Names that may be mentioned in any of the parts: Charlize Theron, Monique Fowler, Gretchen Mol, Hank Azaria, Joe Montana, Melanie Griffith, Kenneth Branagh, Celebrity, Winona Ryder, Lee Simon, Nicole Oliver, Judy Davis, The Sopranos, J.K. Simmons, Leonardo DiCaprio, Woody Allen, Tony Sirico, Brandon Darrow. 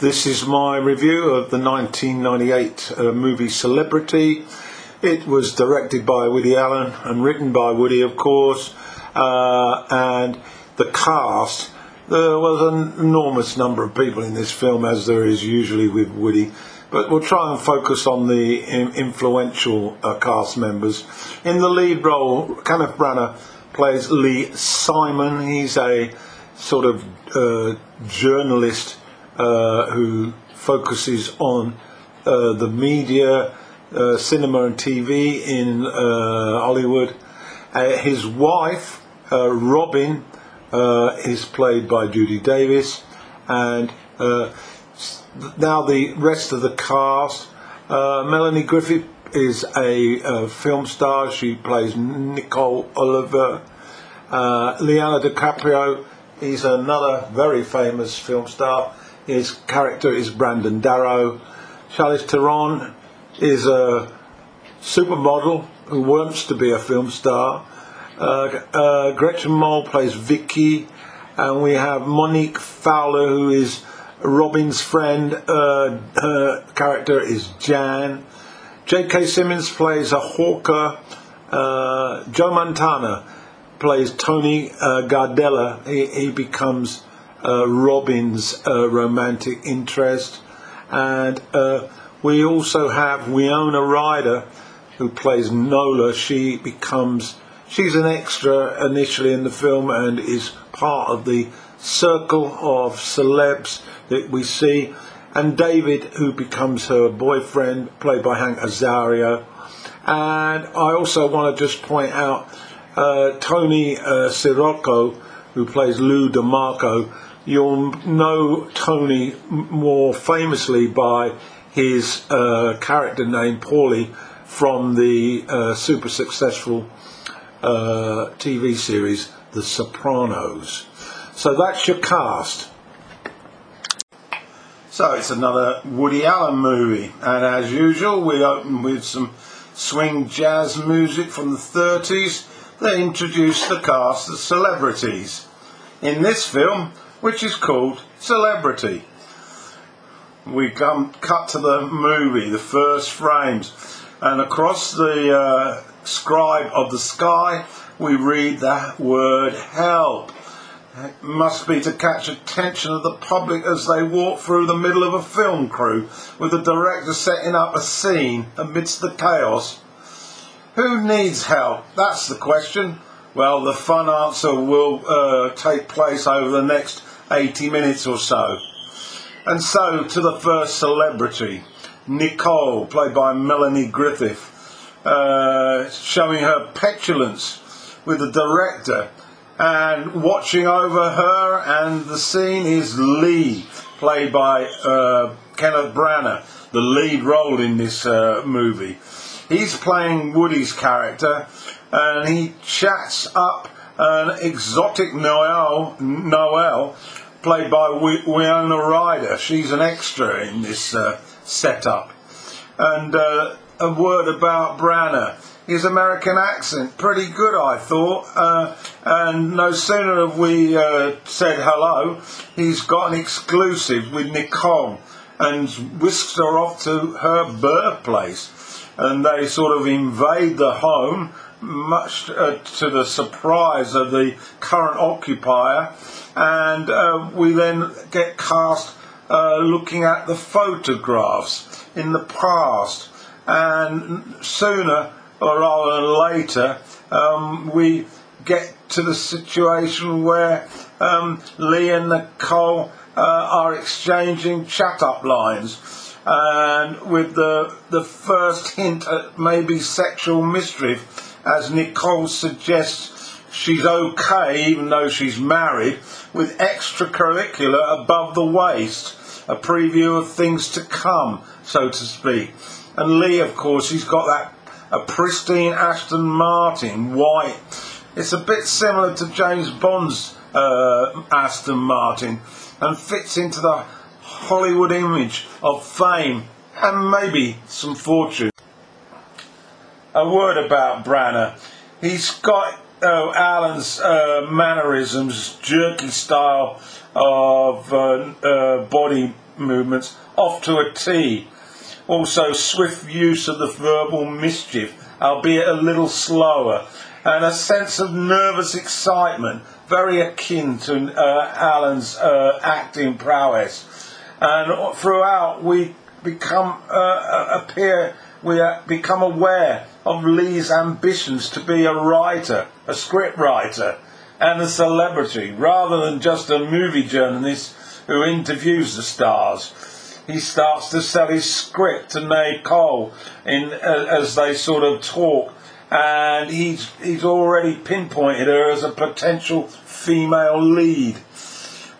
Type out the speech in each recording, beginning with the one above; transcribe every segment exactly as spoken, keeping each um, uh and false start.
This is my review of the nineteen ninety-eight uh, movie Celebrity. It was directed by Woody Allen and written by Woody, of course, uh, and the cast, there was an enormous number of people in this film, as there is usually with Woody, but we'll try and focus on the influential uh, cast members. In the lead role, Kenneth Branagh plays Lee Simon. He's a sort of uh, journalist uh, who focuses on uh, the media, uh, cinema and T V in uh, Hollywood. Uh, his wife, uh, Robin, uh, is played by Judy Davis, and uh, now the rest of the cast. Uh, Melanie Griffith is a, a film star. She plays Nicole Oliver. Uh, Leonardo DiCaprio is another very famous film star. His character is Brandon Darrow. Charlize Theron is a supermodel who wants to be a film star. Uh, uh, Gretchen Mol plays Vicky, and we have Monique Fowler, who is Robin's friend. Uh, her character is Jan. J K. Simmons plays a hawker. Uh, Joe Montana plays Tony uh, Gardella. He, he becomes uh, Robin's uh, romantic interest. And uh, we also have Winona Ryder, who plays Nola. She becomes, she's an extra initially in the film and is part of the circle of celebs that we see. And David, who becomes her boyfriend, played by Hank Azaria. And I also want to just point out uh, Tony uh, Sirico, who plays Lou DeMarco. You'll know Tony more famously by his uh, character name, Paulie, from the uh, super successful uh, T V series, The Sopranos. So that's your cast. So it's another Woody Allen movie, and as usual we open with some swing jazz music from the thirties that introduced the cast as celebrities in this film, which is called Celebrity. We come cut to the movie, the first frames, and across the uh, scribe of the sky we read that word help. It must be to catch attention of the public as they walk through the middle of a film crew, with the director setting up a scene amidst the chaos. Who needs help? That's the question. Well, the fun answer will uh, take place over the next eighty minutes or so. And so to the first celebrity, Nicole, played by Melanie Griffith, uh, showing her petulance with the director. And watching over her and the scene is Lee, played by uh, Kenneth Branagh, the lead role in this uh, movie. He's playing Woody's character, and he chats up an exotic Noel, Noel played by Winona Ryder. She's an extra in this uh, setup. And uh, a word about Branagh. His American accent, pretty good, I thought. Uh, and no sooner have we uh, said hello, he's got an exclusive with Nicole and whisks her off to her birthplace. And they sort of invade the home, much uh, to the surprise of the current occupier. And uh, we then get cast uh, looking at the photographs in the past. And sooner or rather than later, um, we get to the situation where um, Lee and Nicole uh, are exchanging chat-up lines, and with the the first hint at maybe sexual mischief, as Nicole suggests she's okay, even though she's married, with extracurricular above the waist, a preview of things to come, so to speak. And Lee, of course, he's got that a pristine Aston Martin, white. It's a bit similar to James Bond's uh, Aston Martin, and fits into the Hollywood image of fame and maybe some fortune. A word about Branagh. He's got uh, Alan's uh, mannerisms, jerky style of uh, uh, body movements off to a tee. Also, swift use of the verbal mischief, albeit a little slower, and a sense of nervous excitement, very akin to uh, Allen's uh, acting prowess. And throughout, we become uh, appear we become aware of Lee's ambitions to be a writer, a scriptwriter, and a celebrity, rather than just a movie journalist who interviews the stars. He starts to sell his script to Nate Cole in uh, as they sort of talk, and he's he's already pinpointed her as a potential female lead.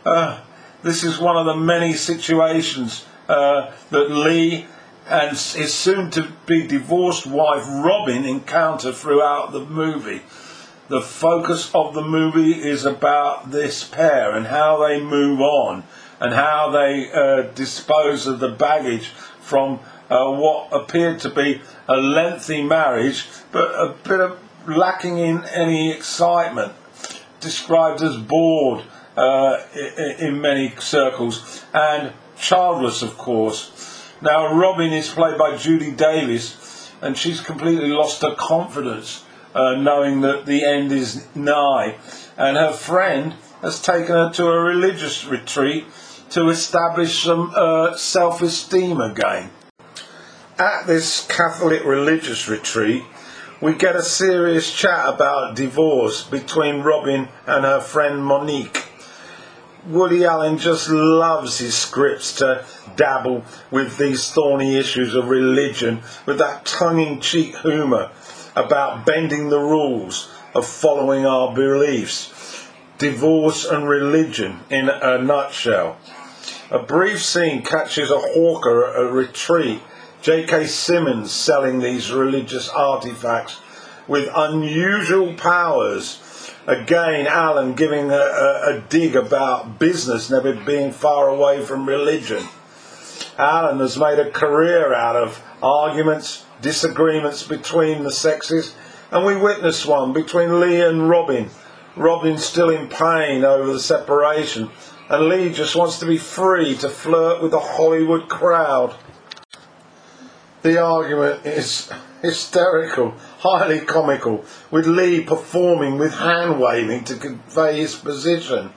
Uh, this is one of the many situations uh, that Lee and his soon-to-be divorced wife Robin encounter throughout the movie. The focus of the movie is about this pair and how they move on, and how they uh, dispose of the baggage from uh, what appeared to be a lengthy marriage, but a bit of lacking in any excitement, described as bored uh, in many circles, and childless, of course. Now, Robin is played by Judy Davis, and she's completely lost her confidence, uh, knowing that the end is nigh, and her friend has taken her to a religious retreat to establish some uh, self-esteem again. At this Catholic religious retreat, we get a serious chat about divorce between Robin and her friend Monique. Woody Allen just loves his scripts to dabble with these thorny issues of religion with that tongue-in-cheek humour about bending the rules of following our beliefs. Divorce and religion in a nutshell. A brief scene catches a hawker at a retreat, J K Simmons, selling these religious artifacts with unusual powers. Again, Allen giving a, a, a dig about business, never being far away from religion. Allen has made a career out of arguments, disagreements between the sexes, and we witnessed one between Lee and Robin. Robin's still in pain over the separation, and Lee just wants to be free to flirt with the Hollywood crowd. The argument is hysterical, highly comical, with Lee performing with hand-waving to convey his position.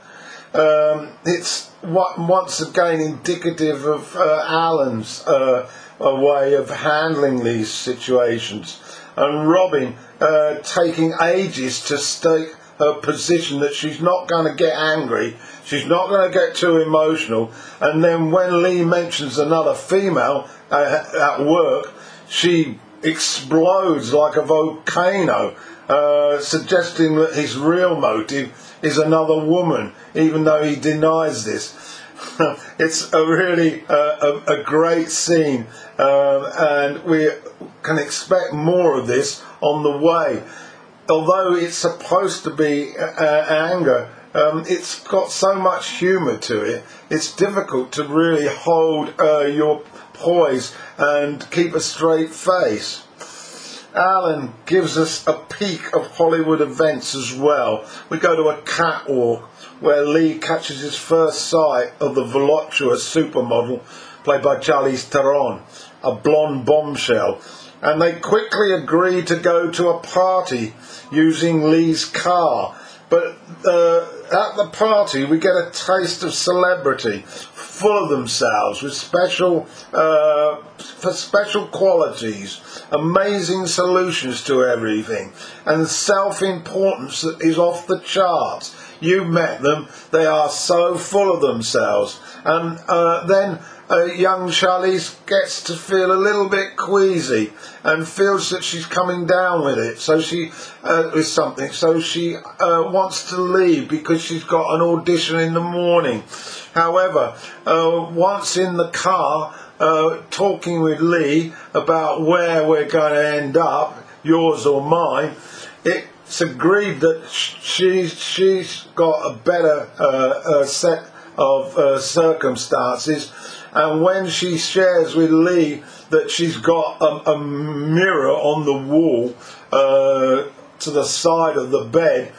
Um, it's once again indicative of uh, Allen's uh, way of handling these situations, and Robin uh, taking ages to stake her position that she's not going to get angry, she's not going to get too emotional, and then when Lee mentions another female uh, at work, she explodes like a volcano, uh, suggesting that his real motive is another woman, even though he denies this. It's a really uh, a, a great scene, uh, and we can expect more of this on the way. Although it's supposed to be uh, anger, um, it's got so much humour to it, it's difficult to really hold uh, your poise and keep a straight face. Allen gives us a peek of Hollywood events as well. We go to a catwalk where Lee catches his first sight of the voluptuous supermodel, played by Charlize Theron, a blonde bombshell, and they quickly agree to go to a party using Lee's car. But uh, at the party, we get a taste of celebrity, full of themselves, with special uh, for special qualities, amazing solutions to everything, and self-importance that is off the charts. You met them, they are so full of themselves. And uh, then Uh, young Charlize gets to feel a little bit queasy and feels that she's coming down with it, so she uh, with something. So she uh, wants to leave because she's got an audition in the morning. However, uh, once in the car, uh, talking with Lee about where we're going to end up, yours or mine, it's agreed that she's she's got a better uh, uh, set of uh, circumstances. And when she shares with Lee that she's got a, a mirror on the wall uh, to the side of the bed,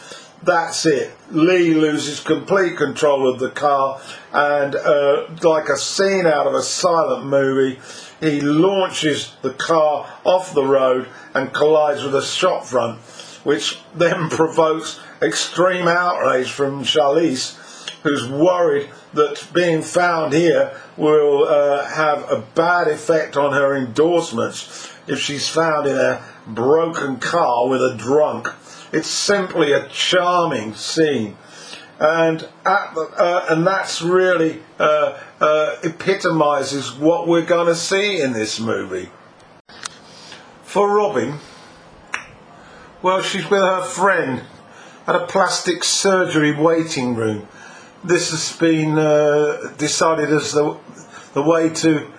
That's it. Lee loses complete control of the car, and uh, like a scene out of a silent movie, he launches the car off the road and collides with a shop front, which then provokes extreme outrage from Charlize, who's worried that being found here will uh, have a bad effect on her endorsements if she's found in a broken car with a drunk. It's simply a charming scene, and at the, uh, and that's really uh, uh, epitomises what we're going to see in this movie. For Robin, well, she's with her friend at a plastic surgery waiting room. This has been uh, decided as the the way to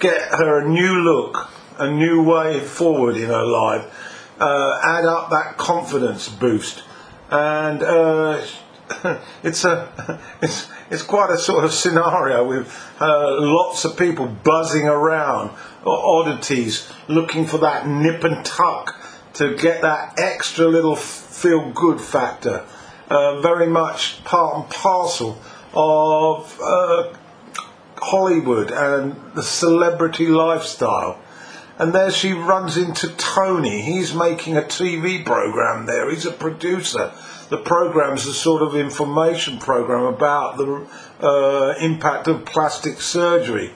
get her a new look, a new way forward in her life. Uh, add up that confidence boost, and uh, it's a it's it's quite a sort of scenario with uh, lots of people buzzing around, or oddities, looking for that nip and tuck to get that extra little feel good factor. Uh, very much part and parcel of uh, Hollywood and the celebrity lifestyle. And there she runs into Tony. He's making a T V program there. He's a producer. The program's a sort of information program about the uh, impact of plastic surgery.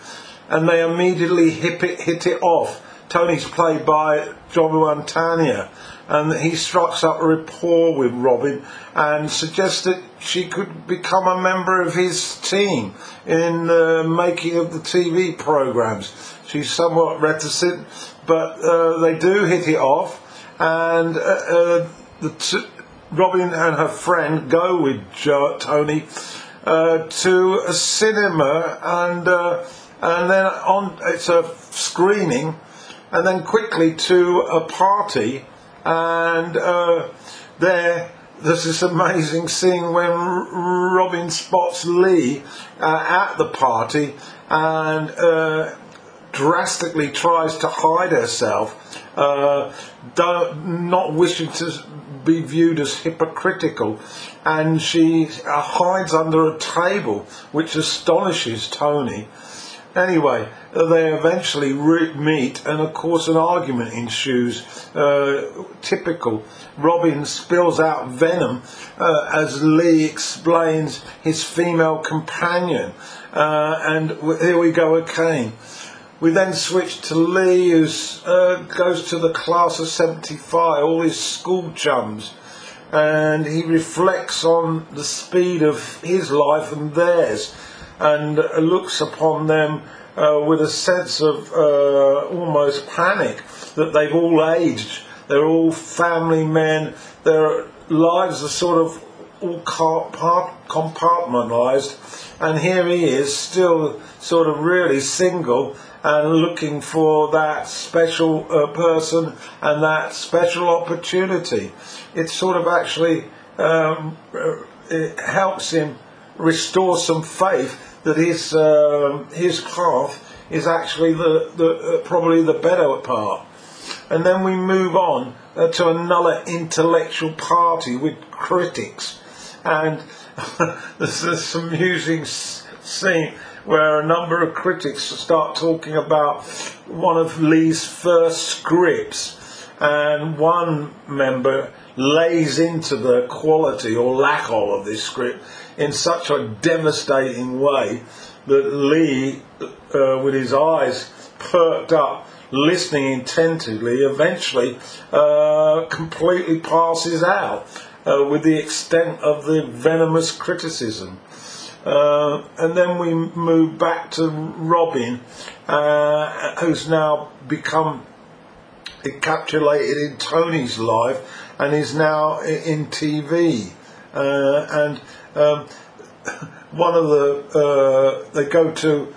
And they immediately hit it, hit it off. Tony's played by Joe Montana. And he strikes up a rapport with Robin and suggests that she could become a member of his team in the making of the T V programs. She's somewhat reticent, but uh, they do hit it off, and uh, uh, the t- Robin and her friend go with Joe, Tony uh, to a cinema, and uh, and then on it's a screening, and then quickly to a party, and uh, there there's this amazing scene when R- Robin spots Lee uh, at the party, and. Uh, drastically tries to hide herself, uh, not wishing to be viewed as hypocritical, and she uh, hides under a table, which astonishes Tony. Anyway, they eventually re- meet, and of course an argument ensues, uh, typical. Robin spills out venom uh, as Lee explains his female companion, uh, and w- here we go again. We then switch to Lee, who uh, goes to the class of seventy-five, all his school chums, and he reflects on the speed of his life and theirs, and uh, looks upon them uh, with a sense of uh, almost panic that they've all aged. They're all family men. Their lives are sort of all compartmentalised, and here he is, still sort of really single, and looking for that special uh, person and that special opportunity. It sort of actually um, it helps him restore some faith that his uh, his path is actually the, the uh, probably the better part. And then we move on uh, to another intellectual party with critics, and there's this amusing scene where a number of critics start talking about one of Lee's first scripts, and one member lays into the quality or lack of this script in such a devastating way that Lee, uh, with his eyes perked up, listening intently, eventually uh, completely passes out uh, with the extent of the venomous criticism. Uh, and then we move back to Robin, uh, who's now become encapsulated in Tony's life and is now in T V. Uh, and um, one of the uh, they go to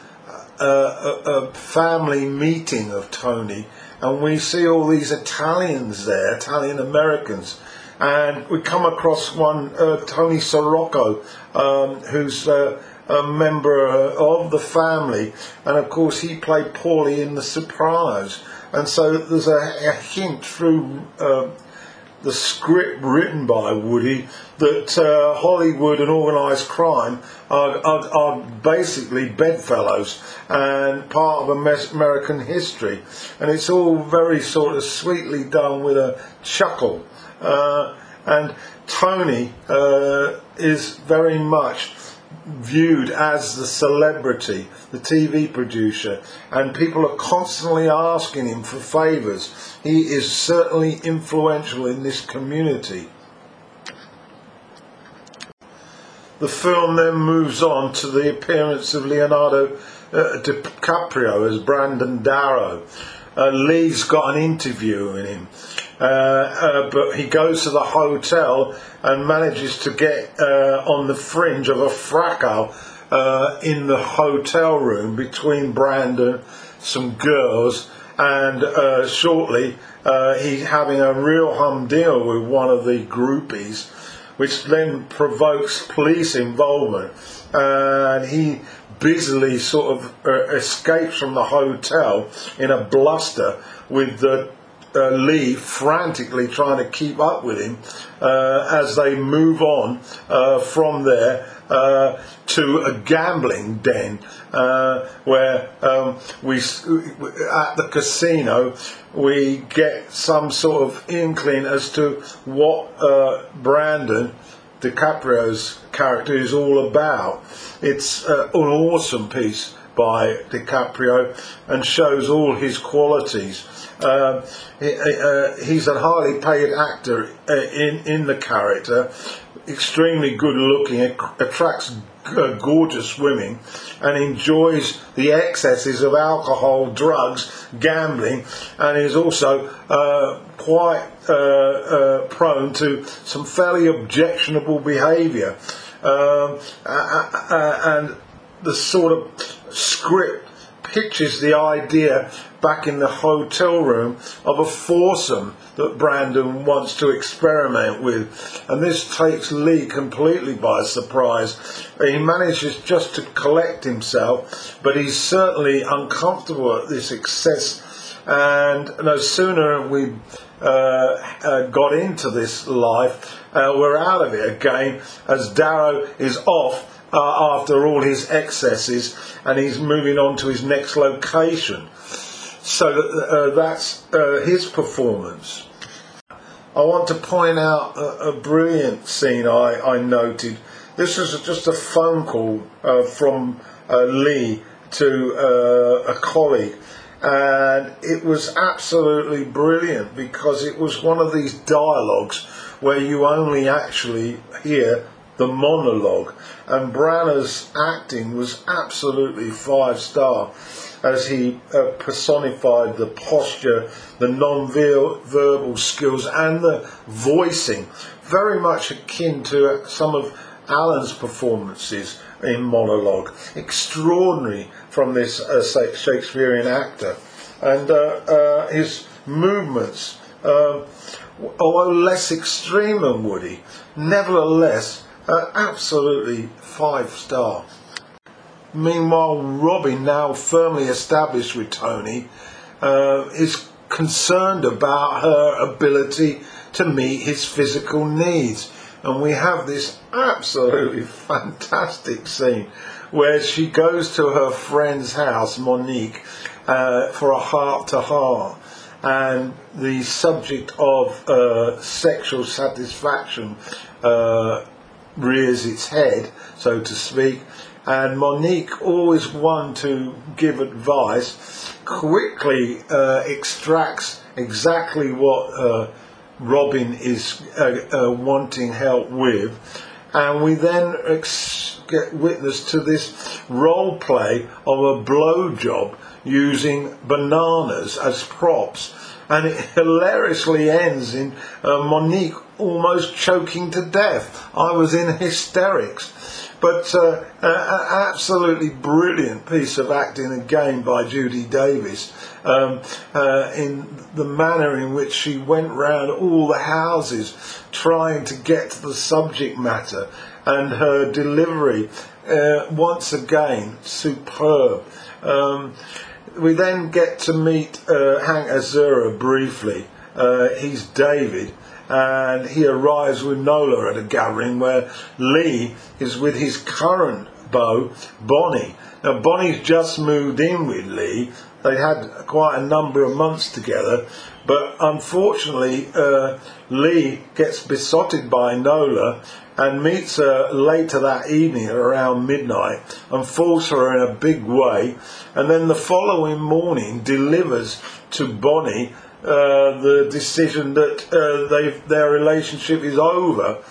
a, a family meeting of Tony, and we see all these Italians there, Italian Americans. And we come across one, uh, Tony Sirico, um, who's uh, a member of the family. And, of course, he played Paulie in The Sopranos. And so there's a, a hint through uh, the script written by Woody that uh, Hollywood and organised crime are, are, are basically bedfellows and part of American history. And it's all very sort of sweetly done with a chuckle. Uh, and Tony uh, is very much viewed as the celebrity, the T V producer, and people are constantly asking him for favours. He is certainly influential in this community. The film then moves on to the appearance of Leonardo uh, DiCaprio as Brandon Darrow. Uh, Lee's got an interview in him, uh, uh, but he goes to the hotel and manages to get uh, on the fringe of a fracas uh, in the hotel room between Brandon, some girls, and uh, shortly uh, he's having a real humdeal with one of the groupies, which then provokes police involvement, uh, and he busily sort of uh, escapes from the hotel in a bluster with the, uh, Lee frantically trying to keep up with him uh, as they move on uh, from there uh, to a gambling den uh, where um, we at the casino we get some sort of inkling as to what uh, Brandon DiCaprio's character is all about. It's uh, an awesome piece by DiCaprio and shows all his qualities. Uh, he, uh, he's a highly paid actor in, in the character, extremely good looking, attracts gorgeous women and enjoys the excesses of alcohol, drugs, gambling, and is also uh, quite uh, uh, prone to some fairly objectionable behaviour. Um, uh, uh, uh, and the sort of script pitches the idea back in the hotel room of a foursome that Brandon wants to experiment with, and this takes Lee completely by surprise. He manages just to collect himself, but he's certainly uncomfortable at this excess, and no sooner we Uh, uh, got into this life, uh, we're out of it again as Darrow is off uh, after all his excesses and he's moving on to his next location. So uh, that's uh, his performance. I want to point out a, a brilliant scene I, I noted. This is just a phone call uh, from uh, Lee to uh, a colleague. And it was absolutely brilliant because it was one of these dialogues where you only actually hear the monologue. And Branagh's acting was absolutely five star as he uh, personified the posture, the non-verbal skills and the voicing, very much akin to some of Allen's performances in monologue. Extraordinary from this uh, Shakespearean actor. And uh, uh, his movements, uh, although less extreme than Woody, nevertheless uh, absolutely five star. Meanwhile, Robbie, now firmly established with Tony, uh, is concerned about her ability to meet his physical needs. And we have this absolutely fantastic scene where she goes to her friend's house, Monique, uh, for a heart-to-heart. And the subject of uh, sexual satisfaction uh, rears its head, so to speak. And Monique, always one to give advice, quickly uh, extracts exactly what Uh, Robin is uh, uh, wanting help with, and we then ex- get witness to this role play of a blowjob using bananas as props, and it hilariously ends in uh, Monique almost choking to death. I was in hysterics, but uh, an absolutely brilliant piece of acting again by Judy Davis um, uh, in the manner in which she went round all the houses trying to get to the subject matter, and her delivery uh, once again superb. Um, we then get to meet uh, Hank Azaria briefly. Uh, he's David, and he arrives with Nola at a gathering where Lee is with his current beau, Bonnie. Now, Bonnie's just moved in with Lee. They had quite a number of months together, but unfortunately uh, Lee gets besotted by Nola and meets her later that evening at around midnight and falls for her in a big way, and then the following morning delivers to Bonnie uh, the decision that uh, they've, their relationship is over,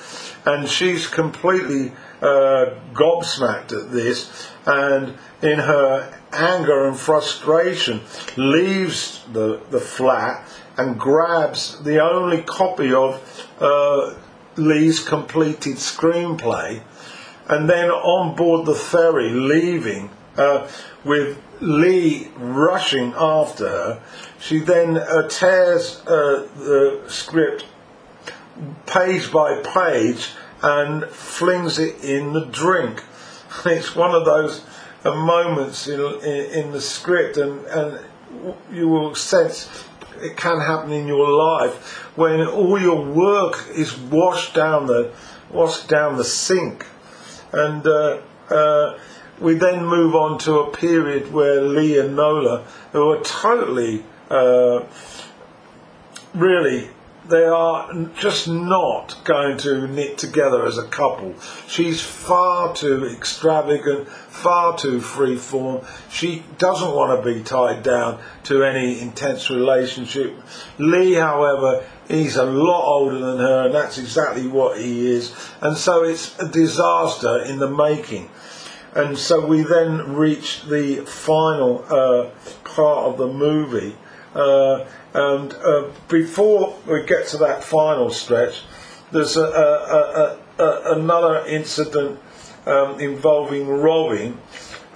and she's completely uh, gobsmacked at this, and in her anger and frustration leaves the, the flat and grabs the only copy of uh, Lee's completed screenplay, and then on board the ferry leaving uh, with Lee rushing after her, she then uh, tears uh, the script page by page and flings it in the drink. It's one of those uh, moments in, in, in the script, and, and you will sense it can happen in your life when all your work is washed down the washed down the sink. And uh, uh, we then move on to a period where Lee and Nola, who are totally uh, really they are just not going to knit together as a couple. She's far too extravagant, far too freeform. She doesn't want to be tied down to any intense relationship. Lee, however, he's a lot older than her, and that's exactly what he is. And so it's a disaster in the making. And so we then reach the final uh, part of the movie. Uh, and uh, before we get to that final stretch, there's a, a, a, a, another incident um, involving Robin,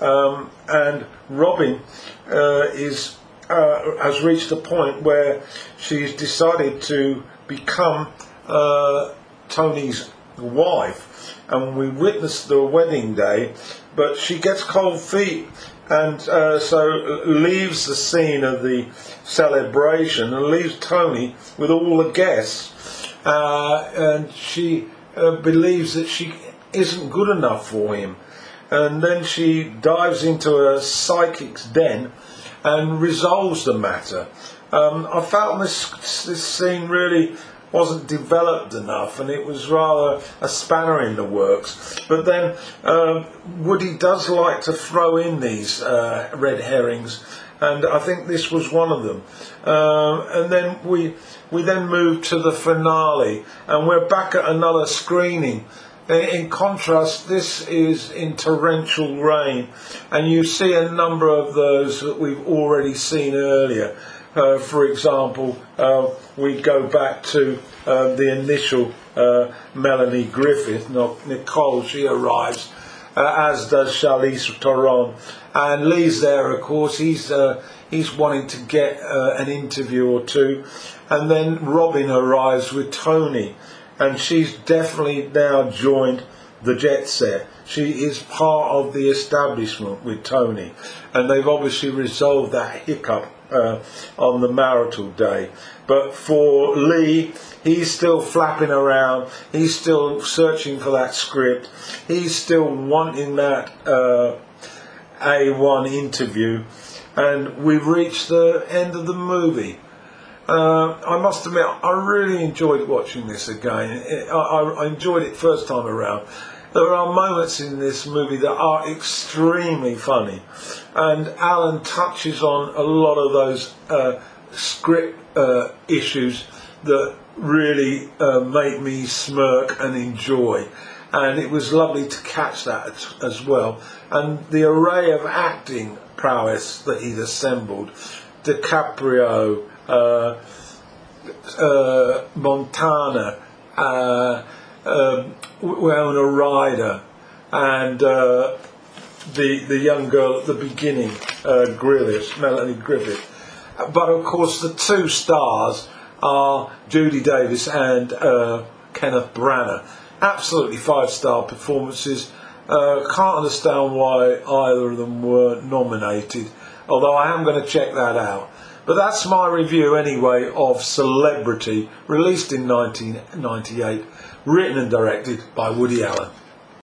um, and Robin uh, is uh, has reached a point where she's decided to become uh, Tony's wife, and we witnessed the wedding day, but she gets cold feet. And uh, so leaves the scene of the celebration and leaves Tony with all the guests. Uh, and she uh, believes that she isn't good enough for him. And then she dives into a psychic's den and resolves the matter. Um, I felt this, this scene really wasn't developed enough, and it was rather a spanner in the works. But then uh, Woody does like to throw in these uh, red herrings, and I think this was one of them. Um, and then we we then move to the finale, and we're back at another screening. In contrast, this is in torrential rain, and you see a number of those that we've already seen earlier. Uh, for example, uh, we go back to uh, the initial uh, Melanie Griffith, not Nicole. She arrives, uh, as does Charlize Theron, and Lee's there. Of course, he's uh, he's wanting to get uh, an interview or two, and then Robin arrives with Tony, and she's definitely now joined the jet set. She is part of the establishment with Tony, and they've obviously resolved that hiccup Uh, on the marital day. But for Lee, he's still flapping around, he's still searching for that script, he's still wanting that uh, A one interview, and we reach the end of the movie. Uh, I must admit, I really enjoyed watching this again. It, I, I enjoyed it first time around. There are moments in this movie that are extremely funny, and Alan touches on a lot of those uh, script uh, issues that really uh, make me smirk and enjoy, and it was lovely to catch that as well. And the array of acting prowess that he'd assembled, DiCaprio, uh, uh, Montana, uh, Um, Winona Ryder, and uh, the the young girl at the beginning, uh, Griffith, Melanie Griffith. But of course, the two stars are Judy Davis and uh, Kenneth Branagh. Absolutely five-star performances. Uh, can't understand why either of them were nominated, although I am going to check that out. But that's my review anyway of Celebrity, released in nineteen ninety-eight, written and directed by Woody Allen.